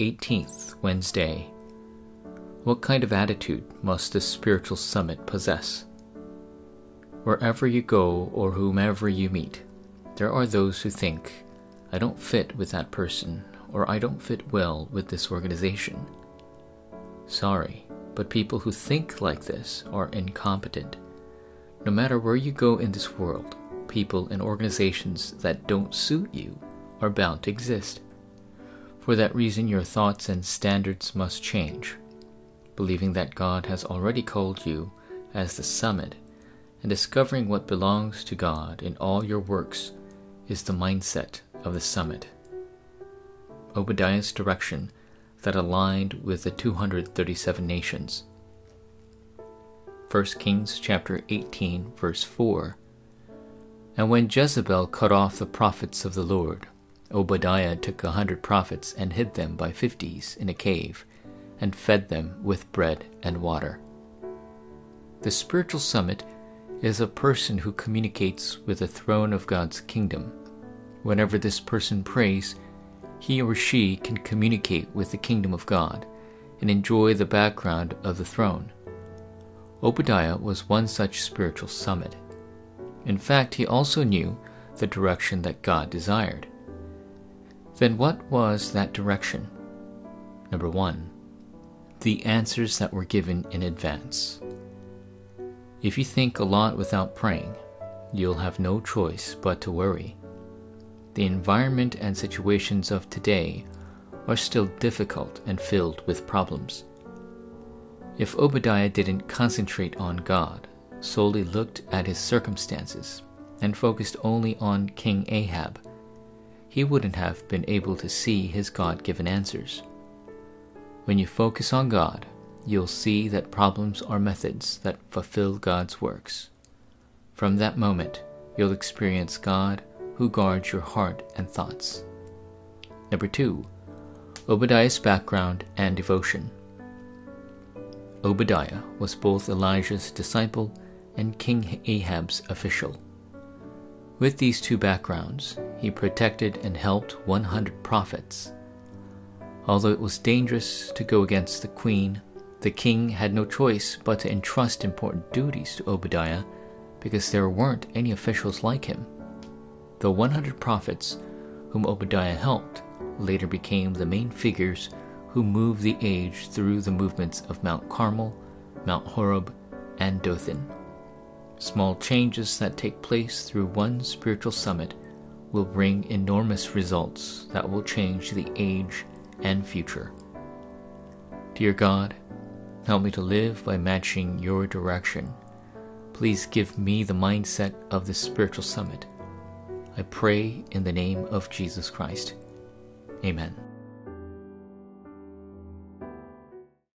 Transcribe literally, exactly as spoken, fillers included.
eighteenth Wednesday. What kind of attitude must this spiritual summit possess? Wherever you go or whomever you meet, there are those who think, I don't fit with that person, or I don't fit well with this organization. Sorry, but people who think like this are incompetent. No matter where you go in this world, people and organizations that don't suit you are bound to exist. For that reason, your thoughts and standards must change. Believing that God has already called you as the summit and discovering what belongs to God in all your works is the mindset of the summit. Obadiah's direction that aligned with the two hundred thirty-seven nations. First Kings chapter eighteen, verse four. And when Jezebel cut off the prophets of the Lord, Obadiah took a hundred prophets and hid them by fifties in a cave, and fed them with bread and water. The spiritual summit is a person who communicates with the throne of God's kingdom. Whenever this person prays, he or she can communicate with the kingdom of God and enjoy the background of the throne. Obadiah was one such spiritual summit. In fact, he also knew the direction that God desired. Then what was that direction? Number one, the answers that were given in advance. If you think a lot without praying, you'll have no choice but to worry. The environment and situations of today are still difficult and filled with problems. If Obadiah didn't concentrate on God, solely looked at his circumstances, and focused only on King Ahab, he wouldn't have been able to see his God-given answers. When you focus on God, you'll see that problems are methods that fulfill God's works. From that moment, you'll experience God who guards your heart and thoughts. Number two, Obadiah's background and devotion. Obadiah was both Elijah's disciple and King Ahab's official. With these two backgrounds, he protected and helped one hundred prophets. Although it was dangerous to go against the queen, the king had no choice but to entrust important duties to Obadiah because there weren't any officials like him. The one hundred prophets whom Obadiah helped later became the main figures who moved the age through the movements of Mount Carmel, Mount Horeb, and Dothan. Small changes that take place through one spiritual summit will bring enormous results that will change the age and future. Dear God, help me to live by matching your direction. Please give me the mindset of this spiritual summit. I pray in the name of Jesus Christ. Amen.